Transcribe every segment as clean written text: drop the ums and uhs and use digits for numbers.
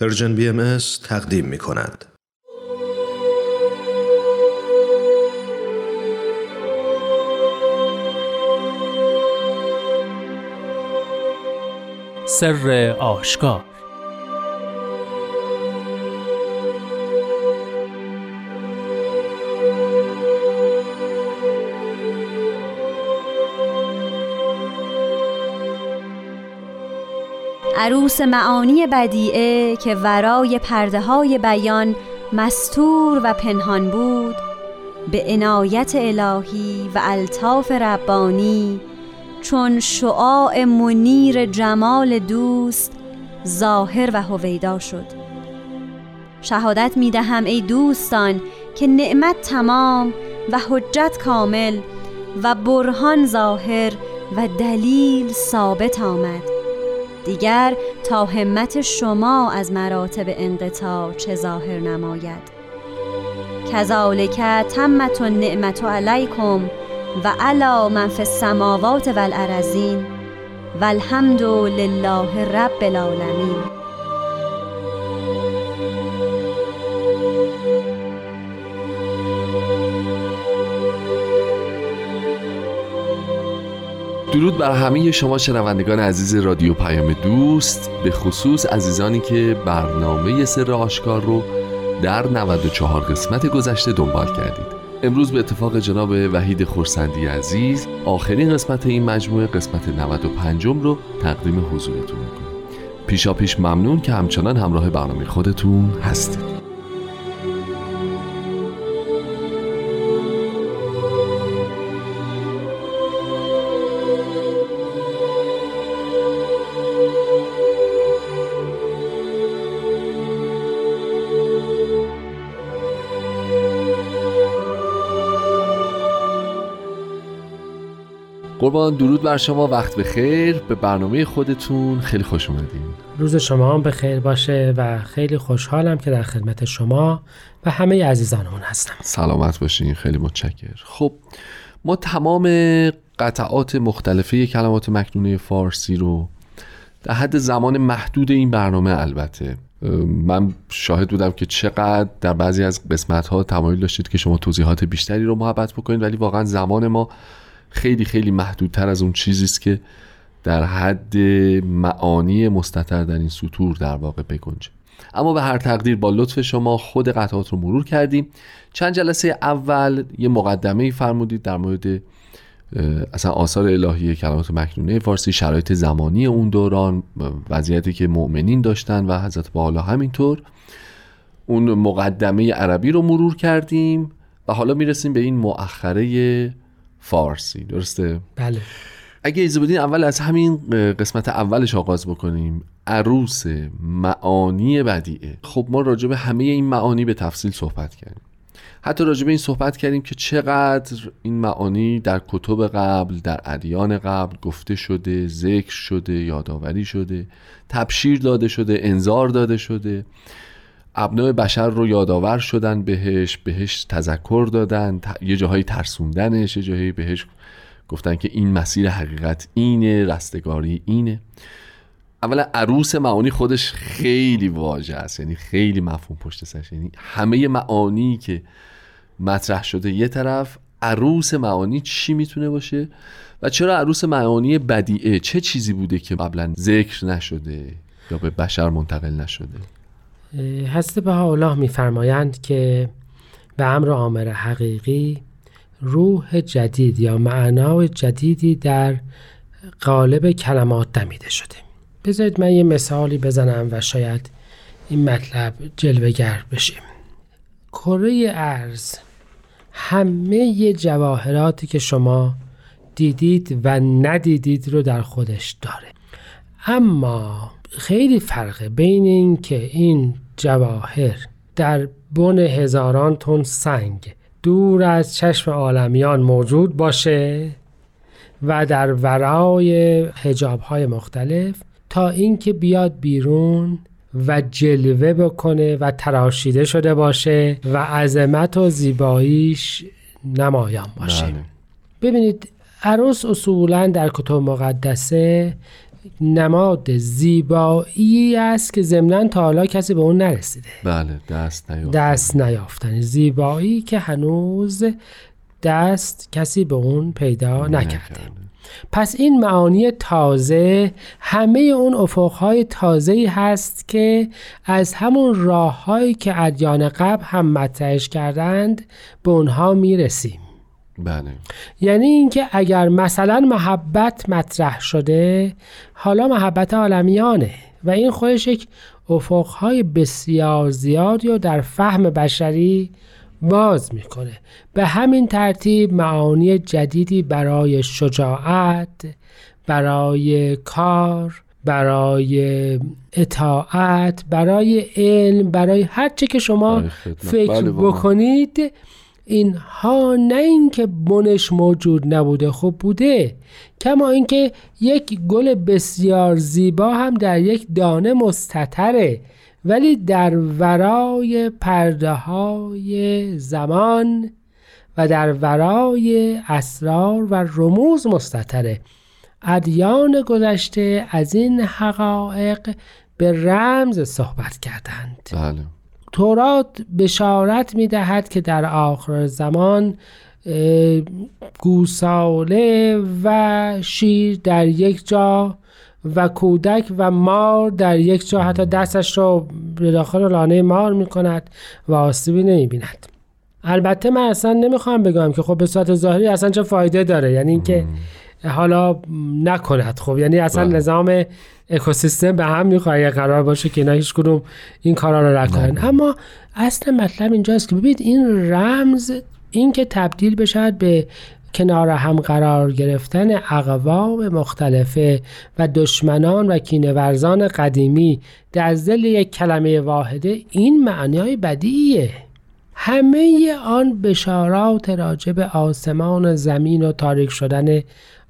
پرژن BMS تقدیم می کند. سر آشکار. عروس معانی بدیعه که ورای پرده‌های بیان مستور و پنهان بود، به عنایت الهی و الطاف ربانی چون شعاع منیر جمال دوست ظاهر و هویدا شد. شهادت می‌دهم ای دوستان که نعمت تمام و حجت کامل و برهان ظاهر و دلیل ثابت آمد. دیگر تا همت شما از مراتب انقطاع چه ظاهر نماید. کذالک تمت النعمت علیکم و علی من فی السماوات و الارضین و الحمد لله رب العالمین. درود بر همه شما شنوندگان عزیز رادیو پیام دوست، به خصوص عزیزانی که برنامه سر آشکار رو در 94 قسمت گذشته دنبال کردید. امروز به اتفاق جناب وحید خورسندی عزیز آخرین قسمت این مجموعه، قسمت 95 رو تقدیم حضورتون می‌کنم. پیشاپیش ممنون که همچنان همراه برنامه خودتون هستید. قربان، درود بر شما، وقت بخیر، به برنامه خودتون خیلی خوش اومدین. روز شما هم بخیر باشه و خیلی خوشحالم که در خدمت شما و همه عزیزانمون هستم. سلامت باشین، خیلی متشکر. خب ما تمام قطعات مختلفه کلمات مکنونه فارسی رو در حد زمان محدود این برنامه، البته من شاهد بودم که چقدر در بعضی از قسمت‌ها تمایل داشتید که شما توضیحات بیشتری رو محبت بکنید، ولی واقعا زمان ما خیلی خیلی محدودتر از اون چیزی است که در حد معانی مستتر در این سطور در واقع بگنجه. اما به هر تقدیر با لطف شما خود قطعات رو مرور کردیم. چند جلسه اول یه مقدمه‌ای فرمودید در مورد اصلا آثار الهی کلمات مکنونه فارسی، شرایط زمانی اون دوران، وضعیتی که مؤمنین داشتن و حضرت بهاءالله همینطور. اون مقدمه عربی رو مرور کردیم و حالا میرسیم به این مؤخره فارسی، درسته؟ بله. اگه اجازه بدین اول از همین قسمت اولش آغاز بکنیم، عروس معانی بدیعه. خب ما راجع به همه این معانی به تفصیل صحبت کردیم، حتی راجع به این صحبت کردیم که چقدر این معانی در کتب قبل، در ادیان قبل گفته شده، ذکر شده، یادآوری شده، تبشیر داده شده، انذار داده شده، ابناء بشر رو یادآور شدن، بهش تذکر دادن، یه جاهایی ترسوندنش، یه جاهایی بهش گفتن که این مسیر حقیقت اینه، رستگاری اینه. اولا عروس معانی خودش خیلی واژه است، یعنی خیلی مفهوم پشت سرش، یعنی همه معانی که مطرح شده یه طرف، عروس معانی چی میتونه باشه و چرا عروس معانی بدیعه؟ چه چیزی بوده که قبلا ذکر نشده یا به بشر منتقل نشده؟ حضرت بهاءالله می‌فرمایند که به امر عامر حقیقی روح جدید یا معنای جدیدی در قالب کلمات دمیده شده. بذارید من یه مثالی بزنم و شاید این مطلب جلوه‌گر بشه. کره ارض، همه جواهراتی که شما دیدید و ندیدید رو در خودش داره، اما خیلی فرقه بین این که این جواهر در بن هزاران تن سنگ دور از چشم عالمیان موجود باشه و در ورای حجاب‌های مختلف، تا اینکه بیاد بیرون و جلوه بکنه و تراشیده شده باشه و عظمت و زیباییش نمایان باشه. ببینید، عروس اصولا در کتب مقدسه نماد زیبایی است که ضمناً تا حالا کسی به اون نرسیده. بله، دست نیافتنی زیبایی که هنوز دست کسی به اون پیدا نکرده. پس این معانی تازه، همه اون افقهای تازه‌ای هست که از همون راه‌هایی که ادیان قبل هم مطرحش کردند به اونها میرسیم. بله. یعنی اینکه اگر مثلا محبت مطرح شده، حالا محبت عالمیانه و این خودش یک افقهای بسیار زیادی رو در فهم بشری باز میکنه. به همین ترتیب معانی جدیدی برای شجاعت، برای کار، برای اطاعت، برای علم، برای هر چی که شما فکر بکنید، اینها نه اینکه بنش موجود نبوده، خوب بوده، کما اینکه یک گل بسیار زیبا هم در یک دانه مستتره، ولی در ورای پرده‌های زمان و در ورای اسرار و رموز مستتره. ادیان گذشته از این حقایق به رمز صحبت کردند. بله. تورات بشارت می‌دهد که در آخر زمان گوساله و شیر در یک جا و کودک و مار در یک جا حتی دستش رو به داخل لانه مار می‌کند و آسیبی نمی‌بیند. البته من اصلا نمی‌خوام بگم که خب به صورت ظاهری اصلا چه فایده داره، یعنی اینکه حالا نکند، خب یعنی اصلا نظام اکوسیستم به هم میخوره یه قرار باشه که اینا هیچ کدوم این کارا رو نکنن. اما اصل مطلب اینجاست که ببینید این رمز، این که تبدیل بشه به کنار هم قرار گرفتن اقوام مختلفه و دشمنان و کینه‌ورزان قدیمی در ظل یک کلمه واحده، این معنای بدیعیه. همه آن بشارات راجع به آسمان و زمین و تاریک شدن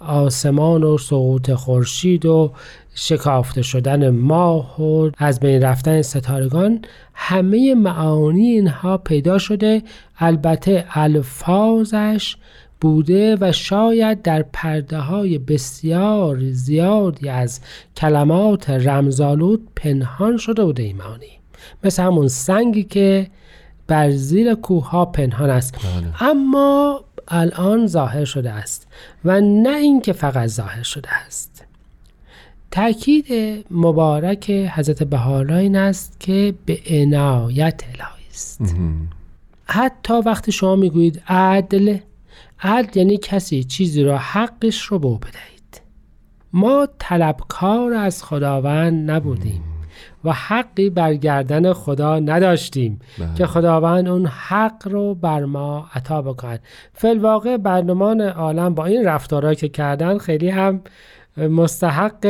آسمان و سقوط خورشید و شکافته شدن ماه و از بین رفتن ستارگان، همه معانی اینها پیدا شده، البته الفاظش بوده و شاید در پرده‌های بسیار زیادی از کلمات رمزآلود پنهان شده بوده این معانی، مثل همون سنگی که بر زیر کوه‌ها پنهان است. بله. اما الان ظاهر شده است و نه اینکه فقط ظاهر شده است. تأکید مبارک حضرت بهاءالله این است که به عنایت الهی است. حتی وقتی شما میگویید عدل یعنی کسی چیزی را حقش رو به او بدهید. ما طلبکار از خداوند نبودیم و حقی بر گردن خدا نداشتیم که خداوند اون حق رو بر ما عطا بکند. فی الواقع مردمان عالم با این رفتارهایی که کردن خیلی هم مستحق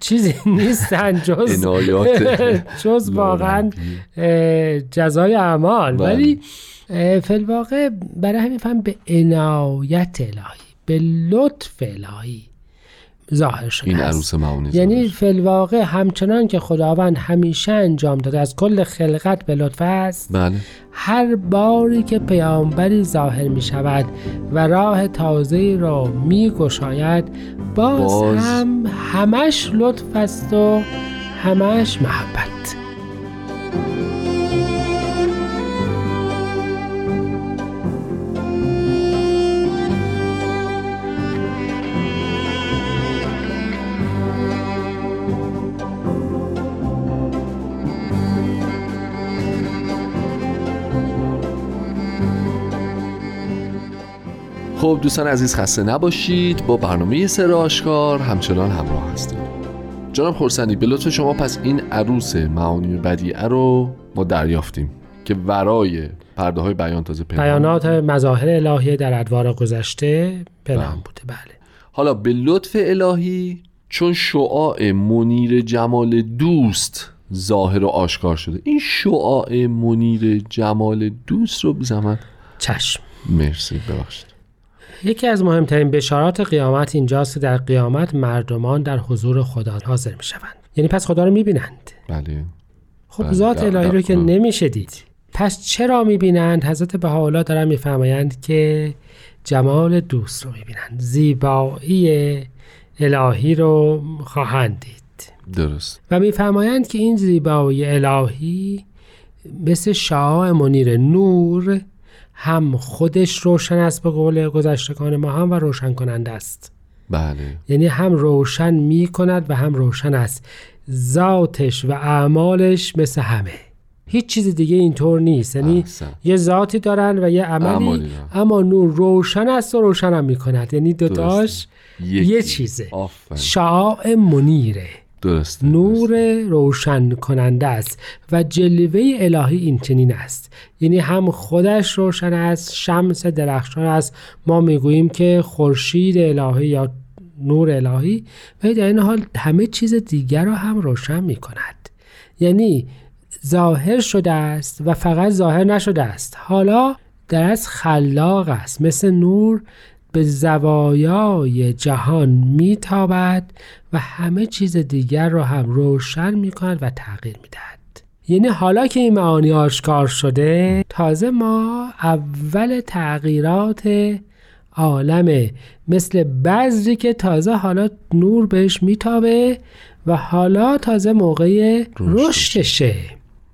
چیزی نیستن جز واقعا جزای اعمال. ولی فی الواقع برای همین فهم به عنایت الهی، به لطف الهی ظاهر شده این عروس معانی، یعنی فی الواقع همچنان که خداوند همیشه انجام داده از کل خلقت به لطف است. بله. هر باری که پیامبری ظاهر می شود و راه تازه‌ای را می گشاید، باز هم همش لطف است و همش محبت. خب دوستان عزیز، خسته نباشید، با برنامه سر آشکار همچنان همراه هستید. جناب خرسندی، به لطف شما پس این عروس معانی بدیعه رو ما دریافتیم که ورای پرده‌های بیان تازه بیانات مظاهر الهی در ادوار گذشته پنهان بوده. بله. حالا به لطف الهی چون شعاع منیر جمال دوست ظاهر و آشکار شده، این شعاع منیر جمال دوست رو بزمن چشم. مرسی، ببخشید. یکی از مهمترین بشارات قیامت اینجاست که در قیامت مردمان در حضور خدا حاضر می شوند. یعنی پس خدا رو می بینند. بله. خب ذات الهی رو که نمیشه دید. پس چرا میبینند؟ حضرت بهاءالله دارن میفرمایند که جمال دوست رو میبینند، زیبایی الهی رو خواهند دید. درست. و میفرمایند که این زیبایی الهی مثل شعاع منیر نور هم خودش روشن است، به قول گذشتگان ما هم، و روشن کننده است. بله. یعنی هم روشن می کند و هم روشن است. ذاتش و اعمالش مثل همه، هیچ چیز دیگه اینطور نیست. یعنی یه ذاتی دارن و یه عملی، اما نور روشن است و روشن هم می کند. یعنی دوتاش یه چیزه. شعاع منیره. درسته. نور درسته. روشن کننده است و جلوه الهی این چنین است. یعنی هم خودش روشن است، شمس درخشان است، ما میگوییم که خورشید الهی یا نور الهی، و در این حال همه چیز دیگر را هم روشن میکند. یعنی ظاهر شده است و فقط ظاهر نشده است. حالا درست خلاق است، مثل نور به زوایای جهان میتابد و همه چیز دیگر رو هم روشن میکند و تغییر میدهد. یعنی حالا که این معانی آشکار شده، تازه ما اول تغییرات عالمه، مثل بذری که تازه حالا نور بهش میتابه و حالا تازه موقع رشدشه.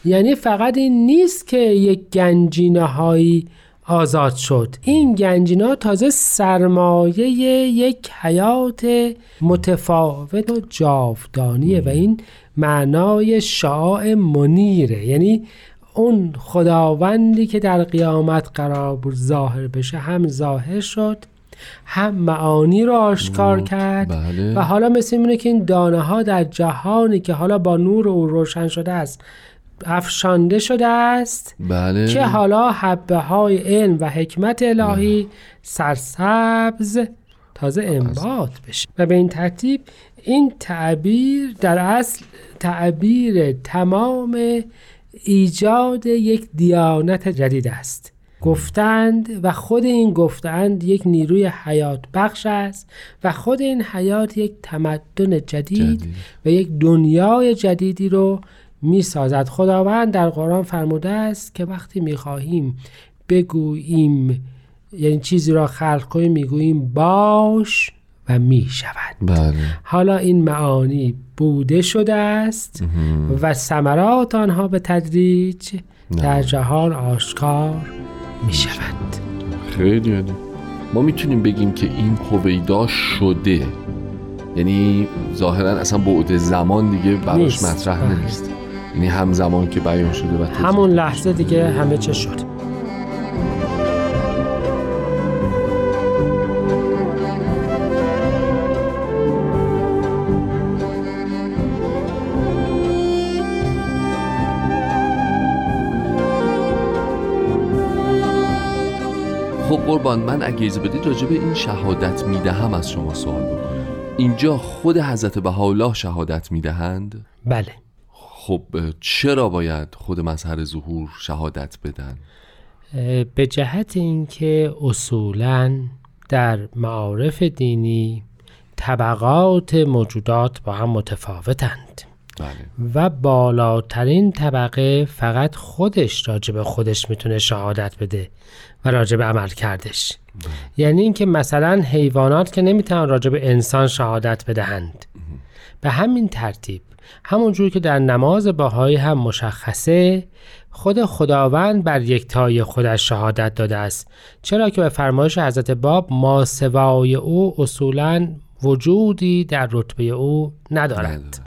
یعنی فقط این نیست که یک گنجینه هایی آزاد شد، این گنجینه تازه سرمایه یک حیات متفاوت و جاودانیه و این معنای شعاع منیره. یعنی اون خداوندی که در قیامت قرار بود ظاهر بشه هم ظاهر شد، هم معانی رو آشکار کرد. بله. و حالا مثل اینه که این دانه ها در جهانی که حالا با نور او روشن شده است افشانده شده است. بله. که حالا حبه های علم و حکمت الهی سرسبز تازه انبات بشه. و به این ترتیب این تعبیر در اصل تعبیر تمام ایجاد یک دیانت جدید است. گفتند و خود این گفتند یک نیروی حیات بخش است و خود این حیات یک تمدن جدید و یک دنیای جدیدی رو می سازد. خداوند در قرآن فرموده است که وقتی می خواهیم بگوییم، یعنی چیزی را خلق کنیم، می گوییم باش و می شود. بله. حالا این معانی بوده شده است و ثمرات آنها به تدریج در جهان آشکار می شود. خیلی عالی. ما می تونیم بگیم که این هویدا شده، یعنی ظاهرا اصلا بعد زمان دیگه براش مطرح نیست. یعنی همزمان که بیان شده و همون لحظه دیگه همه چه شد. خب قربان، من اگه اجازه بدید راجع به این شهادت میدهم از شما سوال بکنم. اینجا خود حضرت بهاءالله شهادت میدهند؟ بله. خب چرا باید خود مظهر ظهور شهادت بدن؟ به جهت اینکه اصولاً در معارف دینی طبقات موجودات با هم متفاوتند. بله. و بالاترین طبقه فقط خودش راجب خودش میتونه شهادت بده و راجب عمل کردش. بله. یعنی اینکه مثلا حیوانات که نمیتونن راجب انسان شهادت بدهند. به همین ترتیب همونجور که در نماز بهایی هم مشخصه، خود خداوند بر یکتای خودش شهادت داده است، چرا که به فرمایش حضرت باب ما سوای او اصولاً وجودی در رتبه او ندارد.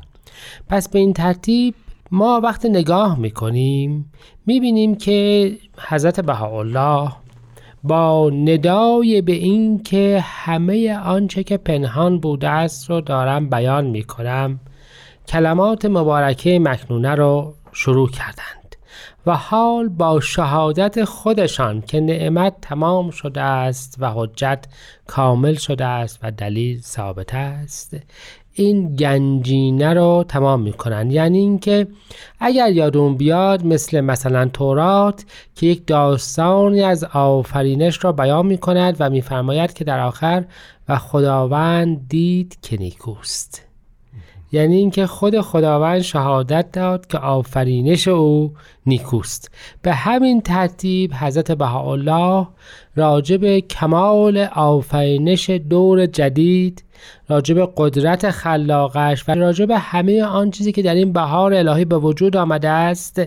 پس به این ترتیب ما وقت نگاه میکنیم میبینیم که حضرت بهاءالله با ندای به این که همه آنچه که پنهان بوده است رو دارم بیان میکنم، کلمات مبارکه مکنونه رو شروع کردند و حال با شهادت خودشان که نعمت تمام شده است و حجت کامل شده است و دلیل ثابت است، این گنجینه رو تمام میکنن. یعنی اینکه اگر یادون بیاد مثلا تورات که یک داستانی از آفرینش را بیان میکند و میفرماید که در آخر و خداوند دید که نیکوست. یعنی اینکه خود خداوند شهادت داد که آفرینش او نیکوست. به همین ترتیب حضرت بهاءالله راجب کمال آفرینش دور جدید، راجب قدرت خلاقش و راجب همه آن چیزی که در این بهار الهی به وجود آمده است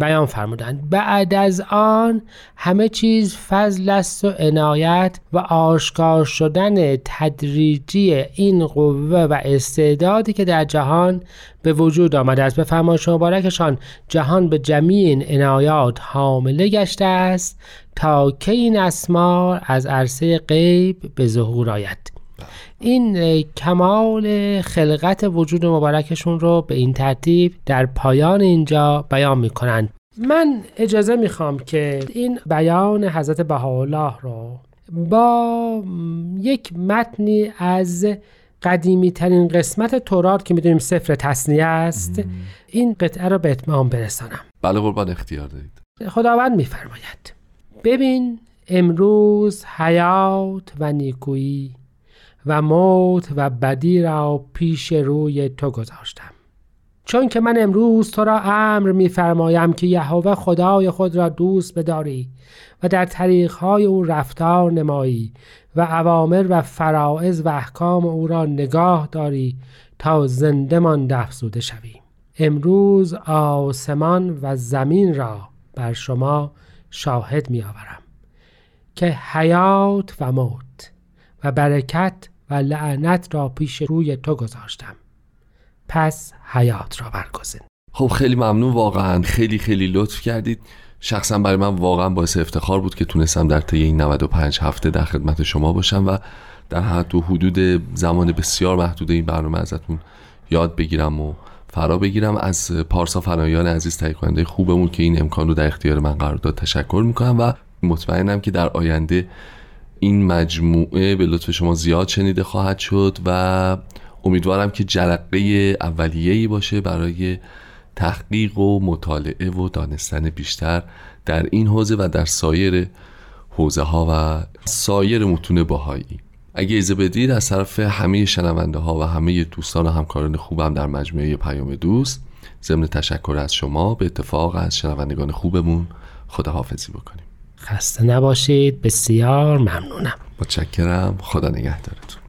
بیان فرمودند. بعد از آن همه چیز فضل است و عنایت و آشکار شدن تدریجی این قوه و استعدادی که در جهان به وجود آمده است. به فرمایش مبارکشان جهان به جمیع این عنایات حامله گشته است تا که این اسمار از عرصه غیب به ظهور آید. این کمال خلقت وجود مبارکشون رو به این ترتیب در پایان اینجا بیان میکنند. من اجازه میخوام که این بیان حضرت بهاءالله رو با یک متنی از قدیمی ترین قسمت تورات که میدونیم سفر تثنیه است این قطعه رو به اتمام برسانم. بله قربان، اختیار دارید. خداوند میفرماید ببین امروز حیات و نیکویی و موت و بدی را پیش روی تو گذاشتم، چون که من امروز تو را امر می‌فرمایم که یهوه خدای خود را دوست بداری و در طریق‌های او رفتار نمایی و اوامر و فرائض و احکام او را نگاه داری تا زنده مانده افزوده شوی. امروز آسمان و زمین را بر شما شاهد می‌آورم که حیات و موت و برکت و لعنت را پیش روی تو گذاشتم، پس حیات را برگزین. خب خیلی ممنون، واقعا خیلی لطف کردید. شخصا برای من واقعا باعث افتخار بود که تونستم در طی این 95 هفته در خدمت شما باشم و در حد و حدود زمان بسیار محدود این برنامه ازتون یاد بگیرم و فرا بگیرم. از پارسا فنایان عزیز، تهیه کننده خوبمون، که این امکان رو در اختیار من قرار داد تشکر میکنم و مطمئنم که در آینده این مجموعه به لطف شما زیاد شنیده خواهد شد و امیدوارم که جرقه اولیه‌ای باشه برای تحقیق و مطالعه و دانستن بیشتر در این حوزه و در سایر حوزه ها و سایر متون بهایی. اگه اجازه بدید از طرف همه شنونده ها و همه دوستان و همکاران خوبم در مجموعه پیام دوست ضمن تشکر از شما به اتفاق از شنوندگان خوبمون خداحافظی بکنیم. خسته نباشید، بسیار ممنونم. متشکرم، خدا نگهدارتون.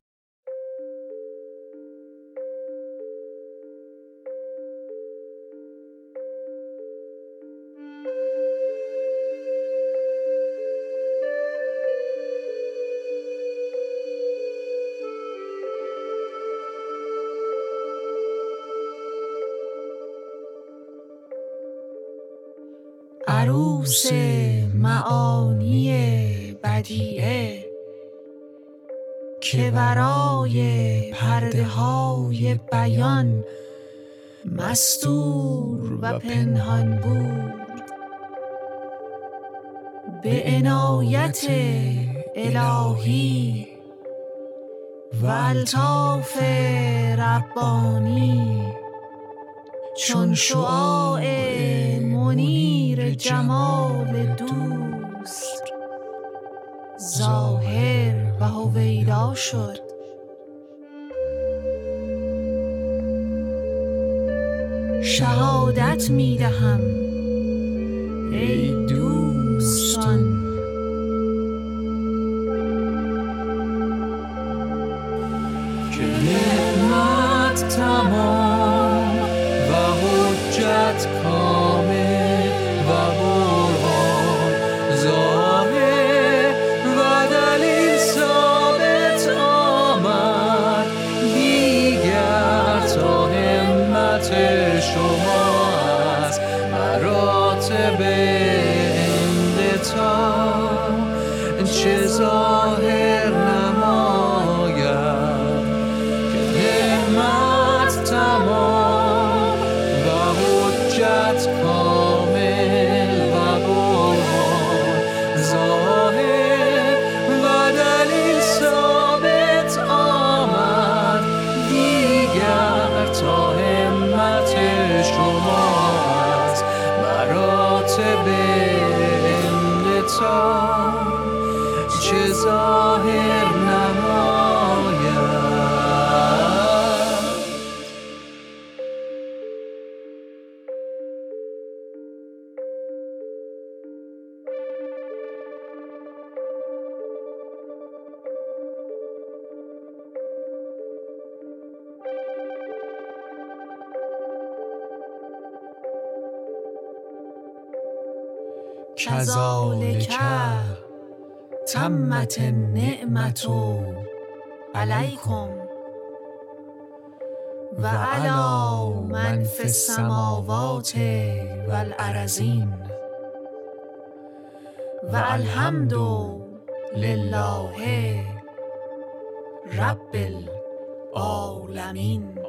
عروس معانی بدیعه که ورای پرده های بیان مستور و پنهان بود، به عنایت الهی و الطاف ربانی چون شعاع منیر جمال دوست ظاهر و هویدا شد. شهادت می دهم ای دوستان، چه ظاهر نماید که نعمت تمام و حجت کامل و برهان ظاهر و دلیل ثابت آمد، دیگر تا همت شما از مراتب انتها چه ظاهر نماید. کذالک تمت النعمت علیکم و علی من فی السماوات و الارضین و الحمد لله رب العالمین.